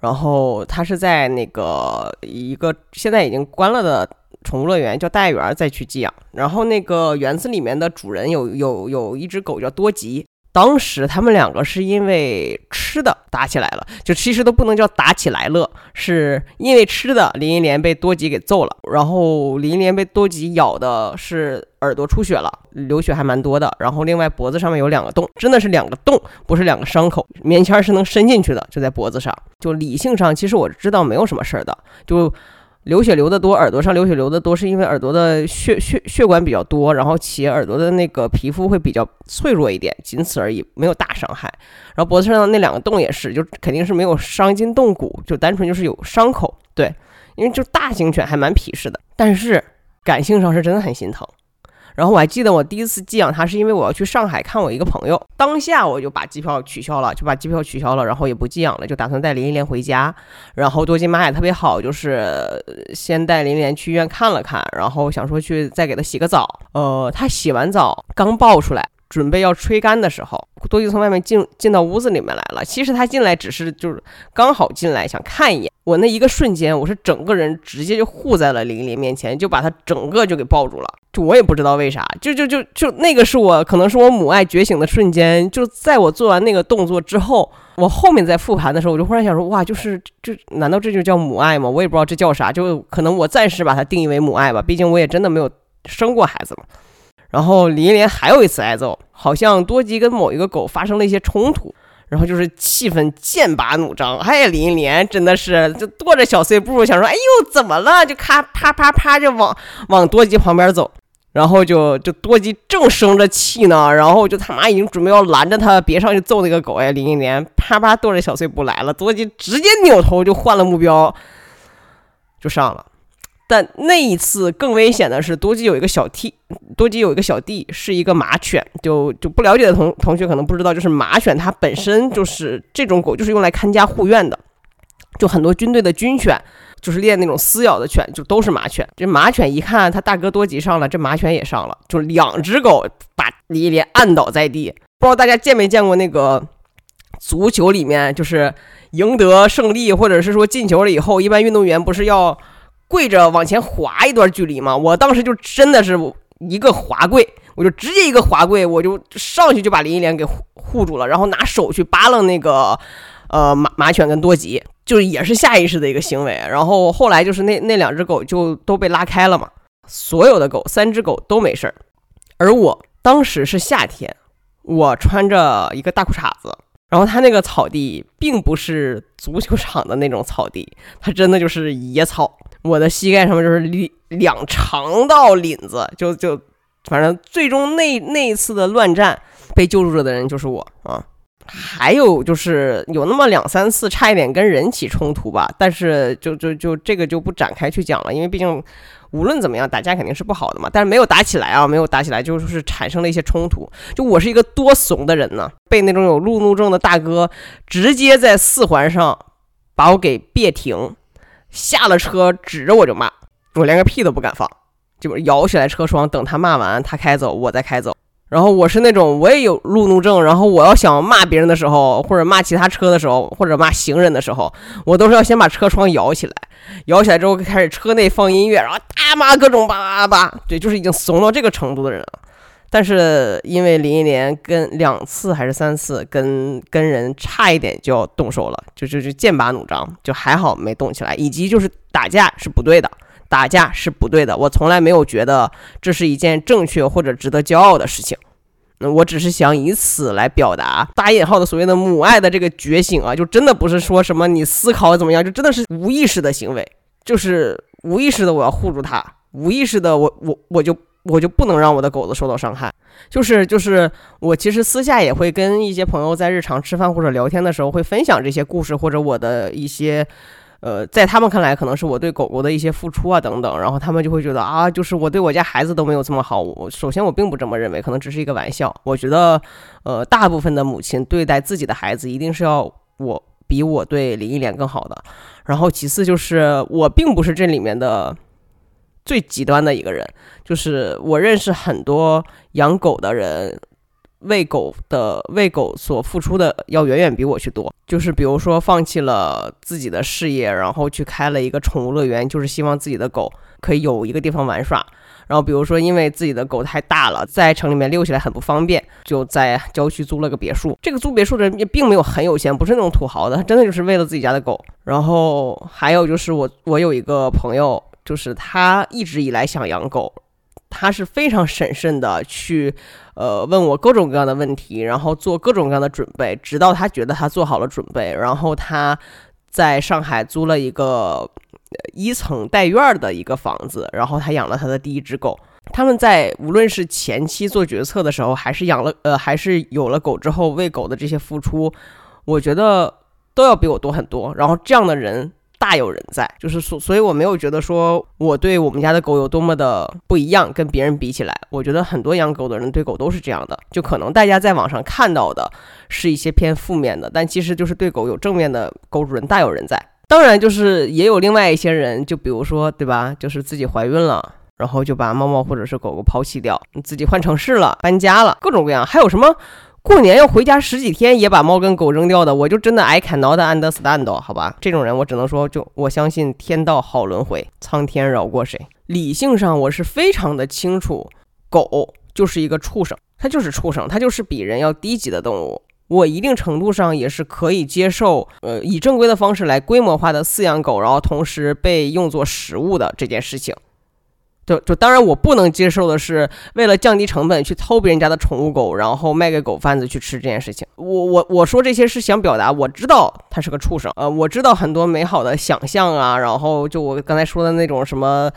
然后他是在那个一个现在已经关了的宠物乐园叫大爱园再去寄养，然后那个园子里面的主人有有有一只狗叫多吉，当时他们两个是因为吃的打起来了，就其实都不能叫打起来了，是因为吃的林忆莲被多吉给揍了，然后林忆莲被多吉咬的是耳朵出血了，流血还蛮多的，然后另外脖子上面有两个洞，真的是两个洞，不是两个伤口，棉签是能伸进去的，就在脖子上。就理性上其实我知道没有什么事的，就流血流得多，耳朵上流血流得多是因为耳朵的血血血管比较多，然后其耳朵的那个皮肤会比较脆弱一点，仅此而已，没有大伤害。然后脖子上的那两个洞也是，就肯定是没有伤筋动骨，就单纯就是有伤口。对，因为就大型犬还蛮皮实的，但是感性上是真的很心疼。然后我还记得我第一次寄养它是因为我要去上海看我一个朋友，当下我就把机票取消了，就把机票取消了，然后也不寄养了，就打算带林忆莲回家。然后多吉妈也特别好，就是先带林忆莲去医院看了看，然后想说去再给她洗个澡。呃，她洗完澡刚抱出来，准备要吹干的时候，多吉从外面进进到屋子里面来了。其实他进来只是就是刚好进来想看一眼，我那一个瞬间，我是整个人直接就护在了林忆莲面前，就把他整个就给抱住了。就我也不知道为啥，就就就就那个是我可能是我母爱觉醒的瞬间。就在我做完那个动作之后，我后面在复盘的时候，我就忽然想说，哇，就是就难道这就叫母爱吗？我也不知道这叫啥，就可能我暂时把它定义为母爱吧，毕竟我也真的没有生过孩子嘛。然后林忆莲还有一次挨揍，好像多吉跟某一个狗发生了一些冲突，然后就是气氛剑拔弩张。哎，林忆莲真的是就跺着小碎步，想说哎呦怎么了，就咔啪啪啪就往往多吉旁边走。然后就就多吉正生着气呢，然后就他妈已经准备要拦着他别上去揍那个狗。哎，林忆莲啪啪跺着小碎步来了，多吉直接扭头就换了目标就上了。但那一次更危险的是，多吉有一个小弟，多吉有一个小弟是一个马犬，就就不了解的同同学可能不知道，就是马犬它本身就是这种狗，就是用来看家护院的，就很多军队的军犬，就是练那种撕咬的犬，就都是马犬。这马犬一看他大哥多吉上了，这马犬也上了，就两只狗把林忆莲按倒在地。不知道大家见没见过那个足球里面，就是赢得胜利或者是说进球了以后，一般运动员不是要跪着往前滑一段距离嘛，我当时就真的是一个滑跪，我就直接一个滑跪，我就上去就把林忆莲给护住了，然后拿手去扒拉那个呃马马犬跟多吉，就是也是下意识的一个行为。然后后来就是那那两只狗就都被拉开了嘛，所有的狗三只狗都没事儿。而我当时是夏天，我穿着一个大裤衩子，然后它那个草地并不是足球场的那种草地，它真的就是野草。我的膝盖上面就是两长道领子，就就反正最终那那一次的乱战被救助的人就是我啊。还有就是有那么两三次差一点跟人起冲突吧，但是就就就这个就不展开去讲了，因为毕竟无论怎么样打架肯定是不好的嘛，但是没有打起来啊，没有打起来，就是产生了一些冲突。就我是一个多怂的人呢，被那种有路怒症的大哥直接在四环上把我给别停，下了车指着我就骂，我连个屁都不敢放，就摇起来车窗等他骂完他开走我再开走。然后我是那种我也有路怒症，然后我要想骂别人的时候，或者骂其他车的时候，或者骂行人的时候，我都是要先把车窗摇起来，摇起来之后开始车内放音乐，然后大骂各种叭叭叭，对，就是已经怂到这个程度的人了。但是因为林忆莲跟两次还是三次跟跟人差一点就要动手了，就就就剑拔弩张，就还好没动起来。以及就是打架是不对的。打架是不对的，我从来没有觉得这是一件正确或者值得骄傲的事情。我只是想以此来表达打引号的所谓的母爱的这个觉醒啊，就真的不是说什么你思考怎么样，就真的是无意识的行为，就是无意识的我要护住他，无意识的我我我就我就不能让我的狗子受到伤害。就是就是我其实私下也会跟一些朋友在日常吃饭或者聊天的时候会分享这些故事，或者我的一些。呃，在他们看来可能是我对狗狗的一些付出啊等等，然后他们就会觉得啊，就是我对我家孩子都没有这么好。我首先我并不这么认为，可能只是一个玩笑。我觉得呃，大部分的母亲对待自己的孩子一定是要我比我对林忆莲更好的。然后其次就是我并不是这里面的最极端的一个人，就是我认识很多养狗的人，喂狗的喂狗所付出的要远远比我去多，就是比如说放弃了自己的事业，然后去开了一个宠物乐园，就是希望自己的狗可以有一个地方玩耍。然后比如说因为自己的狗太大了，在城里面遛起来很不方便，就在郊区租了个别墅。这个租别墅的人也并没有很有钱，不是那种土豪的，真的就是为了自己家的狗。然后还有就是我我有一个朋友，就是他一直以来想养狗，他是非常审慎的去呃，问我各种各样的问题，然后做各种各样的准备，直到他觉得他做好了准备，然后他在上海租了一个一层带院的一个房子，然后他养了他的第一只狗。他们在无论是前期做决策的时候，还是养了呃，还是有了狗之后喂狗的这些付出，我觉得都要比我多很多。然后这样的人大有人在，就是所所以我没有觉得说我对我们家的狗有多么的不一样，跟别人比起来，我觉得很多养狗的人对狗都是这样的。就可能大家在网上看到的是一些偏负面的，但其实就是对狗有正面的狗主人大有人在。当然就是也有另外一些人，就比如说对吧，就是自己怀孕了，然后就把猫猫或者是狗狗抛弃掉，自己换城市了，搬家了，各种各样。还有什么过年要回家十几天也把猫跟狗扔掉的，我就真的 I cannot understand， 好吧，这种人我只能说，就我相信天道好轮回，苍天饶过谁。理性上我是非常的清楚，狗就是一个畜生，它就是畜生，它就是比人要低级的动物。我一定程度上也是可以接受，呃，以正规的方式来规模化的饲养狗，然后同时被用作食物的这件事情。就就当然我不能接受的是为了降低成本去偷别人家的宠物狗，然后卖给狗贩子去吃这件事情。我我我说这些是想表达我知道它是个畜生，呃，我知道很多美好的想象啊，然后就我刚才说的那种什么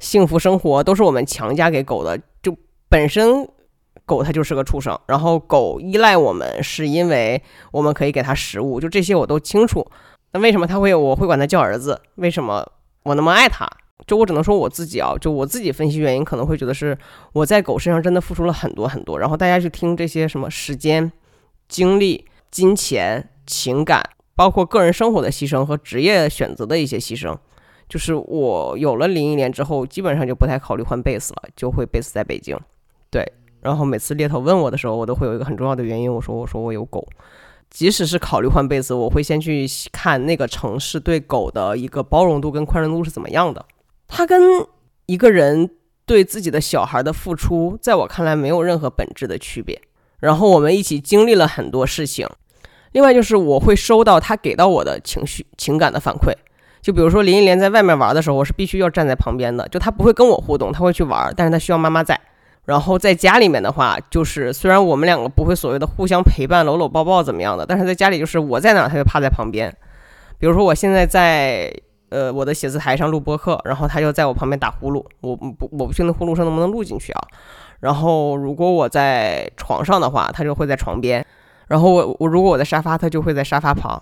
幸福生活都是我们强加给狗的，就本身狗它就是个畜生，然后狗依赖我们是因为我们可以给它食物，就这些我都清楚。那为什么它会我会管它叫儿子？为什么我那么爱它？就我只能说我自己啊，就我自己分析原因可能会觉得是我在狗身上真的付出了很多很多。然后大家去听这些什么时间、精力、金钱、情感，包括个人生活的牺牲和职业选择的一些牺牲，就是我有了零一年之后基本上就不太考虑换 base 了，就会 base 在北京。对，然后每次猎头问我的时候，我都会有一个很重要的原因，我说我说我有狗。即使是考虑换 base， 我会先去看那个城市对狗的一个包容度跟宽容度是怎么样的。他跟一个人对自己的小孩的付出，在我看来没有任何本质的区别。然后我们一起经历了很多事情，另外就是我会收到他给到我的情绪、情感的反馈。就比如说林忆莲在外面玩的时候，我是必须要站在旁边的，就他不会跟我互动，他会去玩，但是他需要妈妈在。然后在家里面的话，就是虽然我们两个不会所谓的互相陪伴、搂搂抱抱怎么样的，但是在家里就是我在哪，他就趴在旁边。比如说我现在在。呃，我的写字台上录播客，然后他就在我旁边打呼噜，我不我不确定呼噜声能不能录进去啊。然后如果我在床上的话，他就会在床边；然后我我如果我在沙发，他就会在沙发旁。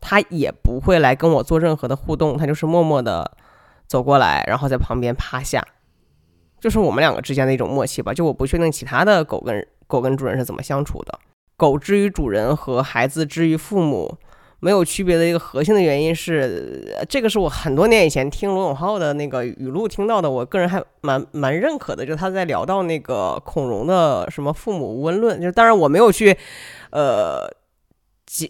他也不会来跟我做任何的互动，他就是默默的走过来，然后在旁边趴下。就是我们两个之间的一种默契吧。就我不确定其他的狗跟狗跟主人是怎么相处的，狗之于主人和孩子之于父母。没有区别的一个核心的原因是，这个是我很多年以前听罗永浩的那个语录听到的，我个人还蛮蛮认可的，就是他在聊到那个孔融的什么父母无恩论，就是当然我没有去呃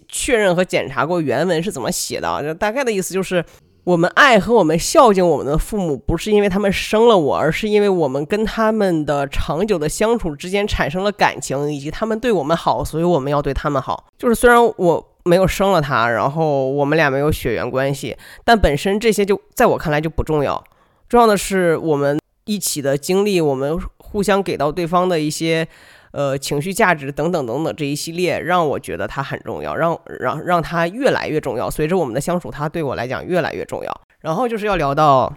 确认和检查过原文是怎么写的，就大概的意思就是我们爱和我们孝敬我们的父母，不是因为他们生了我，而是因为我们跟他们的长久的相处之间产生了感情，以及他们对我们好，所以我们要对他们好。就是虽然我没有生了他，然后我们俩没有血缘关系，但本身这些就在我看来就不重要，重要的是我们一起的经历，我们互相给到对方的一些呃，情绪价值等等等等，这一系列让我觉得它很重要，让让让它越来越重要。随着我们的相处，它对我来讲越来越重要。然后就是要聊到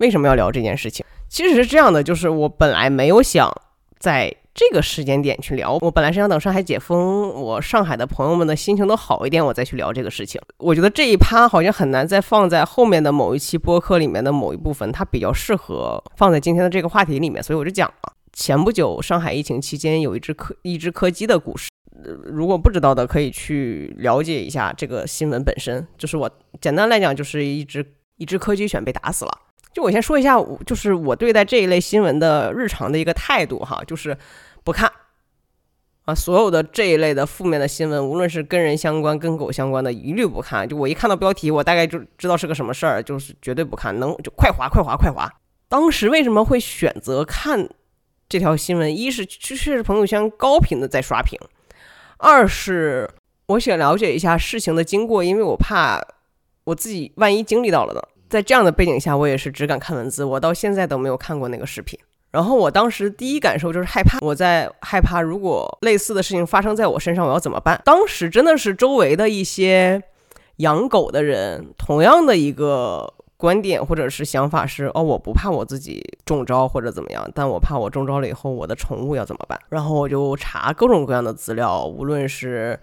为什么要聊这件事情，其实是这样的，就是我本来没有想在这个时间点去聊，我本来是想等上海解封，我上海的朋友们的心情都好一点，我再去聊这个事情。我觉得这一趴好像很难再放在后面的某一期播客里面的某一部分，它比较适合放在今天的这个话题里面，所以我就讲了。前不久上海疫情期间有一只柯一只柯基的故事，如果不知道的可以去了解一下这个新闻本身。就是我简单来讲，就是一只一只柯基犬被打死了。就我先说一下，就是我对待这一类新闻的日常的一个态度哈，就是不看啊，所有的这一类的负面的新闻，无论是跟人相关、跟狗相关的，一律不看。就我一看到标题，我大概就知道是个什么事儿，就是绝对不看，能就快滑、快滑、快滑。当时为什么会选择看这条新闻？一是确实朋友圈高频的在刷屏，二是我想了解一下事情的经过，因为我怕我自己万一经历到了呢。在这样的背景下，我也是只敢看文字，我到现在都没有看过那个视频。然后我当时第一感受就是害怕，我在害怕如果类似的事情发生在我身上，我要怎么办？当时真的是周围的一些养狗的人同样的一个观点或者是想法是，哦，我不怕我自己中招或者怎么样，但我怕我中招了以后我的宠物要怎么办。然后我就查各种各样的资料，无论是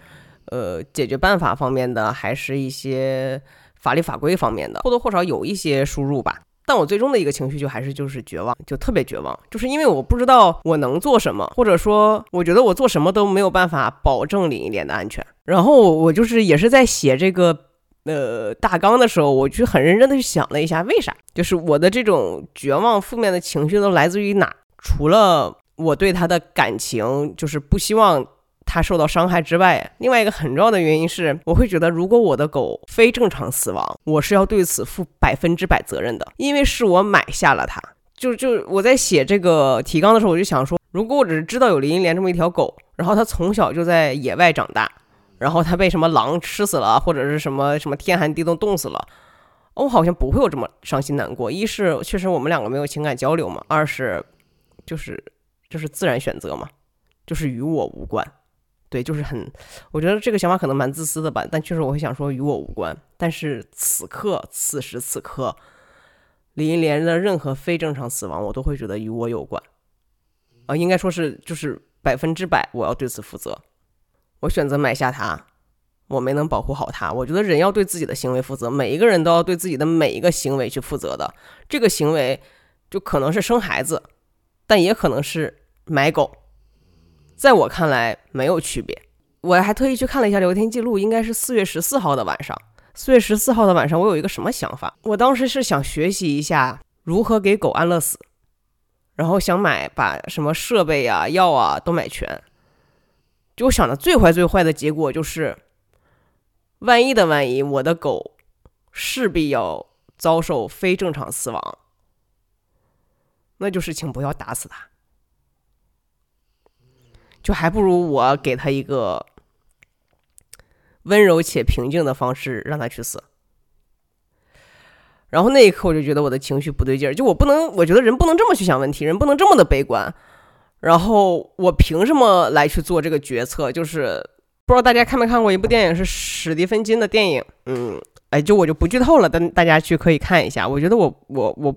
呃解决办法方面的，还是一些法律法规方面的，或多或少有一些输入吧。但我最终的一个情绪就还是就是绝望，就特别绝望，就是因为我不知道我能做什么，或者说我觉得我做什么都没有办法保证领一点的安全。然后我就是也是在写这个呃，大纲的时候，我去很认真的去想了一下，为啥就是我的这种绝望、负面的情绪都来自于哪？除了我对他的感情，就是不希望他受到伤害之外，另外一个很重要的原因是，我会觉得如果我的狗非正常死亡，我是要对此负百分之百责任的，因为是我买下了它。就就我在写这个提纲的时候，我就想说，如果我只是知道有林忆莲这么一条狗，然后它从小就在野外长大。然后他被什么狼吃死了，或者是什么什么天寒地冻冻死了，我好像不会有这么伤心难过。一是确实我们两个没有情感交流嘛，二是就是就是自然选择嘛，就是与我无关。对，就是很，我觉得这个想法可能蛮自私的吧，但确实我会想说与我无关。但是此刻此时此刻，林忆莲的任何非正常死亡，我都会觉得与我有关啊、呃，应该说是就是百分之百我要对此负责。我选择买下它，我没能保护好它。我觉得人要对自己的行为负责，每一个人都要对自己的每一个行为去负责的。这个行为就可能是生孩子，但也可能是买狗，在我看来没有区别。我还特意去看了一下聊天记录，应该是四月十四号的晚上。四月十四号的晚上，我有一个什么想法？我当时是想学习一下如何给狗安乐死，然后想买把什么设备啊、药啊都买全。就我想的最坏最坏的结果就是，万一的万一，我的狗势必要遭受非正常死亡，那就是请不要打死它，就还不如我给它一个温柔且平静的方式让它去死。然后那一刻我就觉得我的情绪不对劲儿，就我不能，我觉得人不能这么去想问题，人不能这么的悲观。然后我凭什么来去做这个决策？就是不知道大家看没看过一部电影，是史蒂芬金的电影，嗯，哎，就我就不剧透了，但大家去可以看一下。我觉得我我我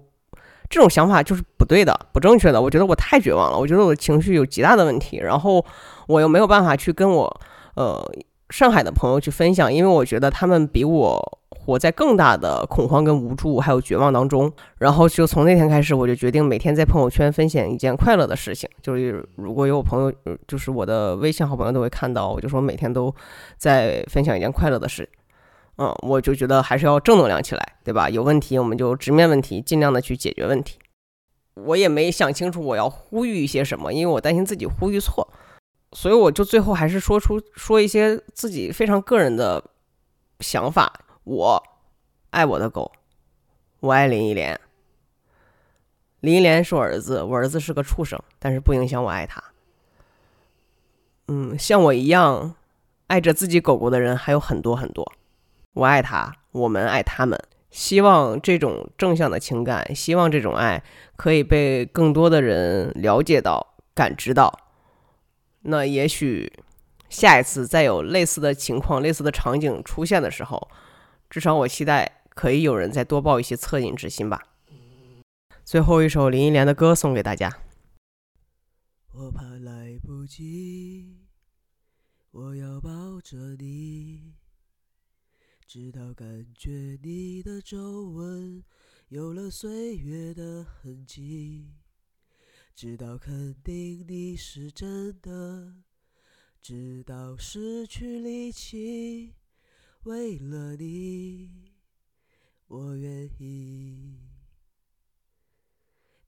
这种想法就是不对的、不正确的。我觉得我太绝望了，我觉得我的情绪有极大的问题，然后我又没有办法去跟我呃上海的朋友去分享，因为我觉得他们比我活在更大的恐慌跟无助还有绝望当中。然后就从那天开始，我就决定每天在朋友圈分享一件快乐的事情，就是如果有我朋友，就是我的微信好朋友都会看到，我就说每天都在分享一件快乐的事。嗯，我就觉得还是要正能量起来，对吧？有问题我们就直面问题，尽量的去解决问题。我也没想清楚我要呼吁一些什么，因为我担心自己呼吁错，所以我就最后还是说出说一些自己非常个人的想法。我爱我的狗，我爱林忆莲，林忆莲是我儿子，我儿子是个畜生，但是不影响我爱他。嗯，像我一样爱着自己狗狗的人还有很多很多，我爱他，我们爱他们。希望这种正向的情感，希望这种爱可以被更多的人了解到、感知到。那也许下一次再有类似的情况、类似的场景出现的时候，至少我期待可以有人再多抱一些恻隐之心吧。最后一首林忆莲的歌送给大家。我怕来不及，我要抱着你，直到感觉你的皱纹有了岁月的痕迹，直到肯定你是真的，直到失去力气，为了你我愿意。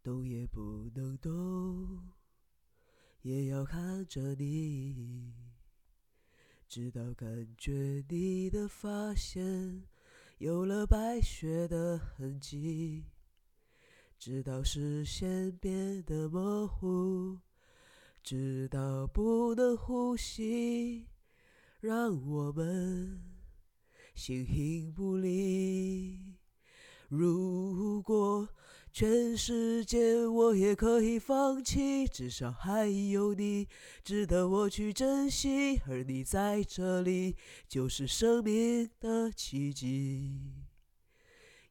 动也不能动，也要看着你，直到感觉你的发线有了白雪的痕迹，直到视线变得模糊，直到不能呼吸，让我们形影不离。如果全世界我也可以放弃，至少还有你值得我去珍惜，而你在这里就是生命的奇迹。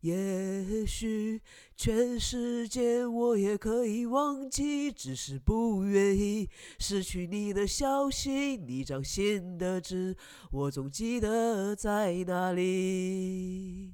也许全世界我也可以忘记，只是不愿意失去你的消息，你掌心的痣我总记得在哪里。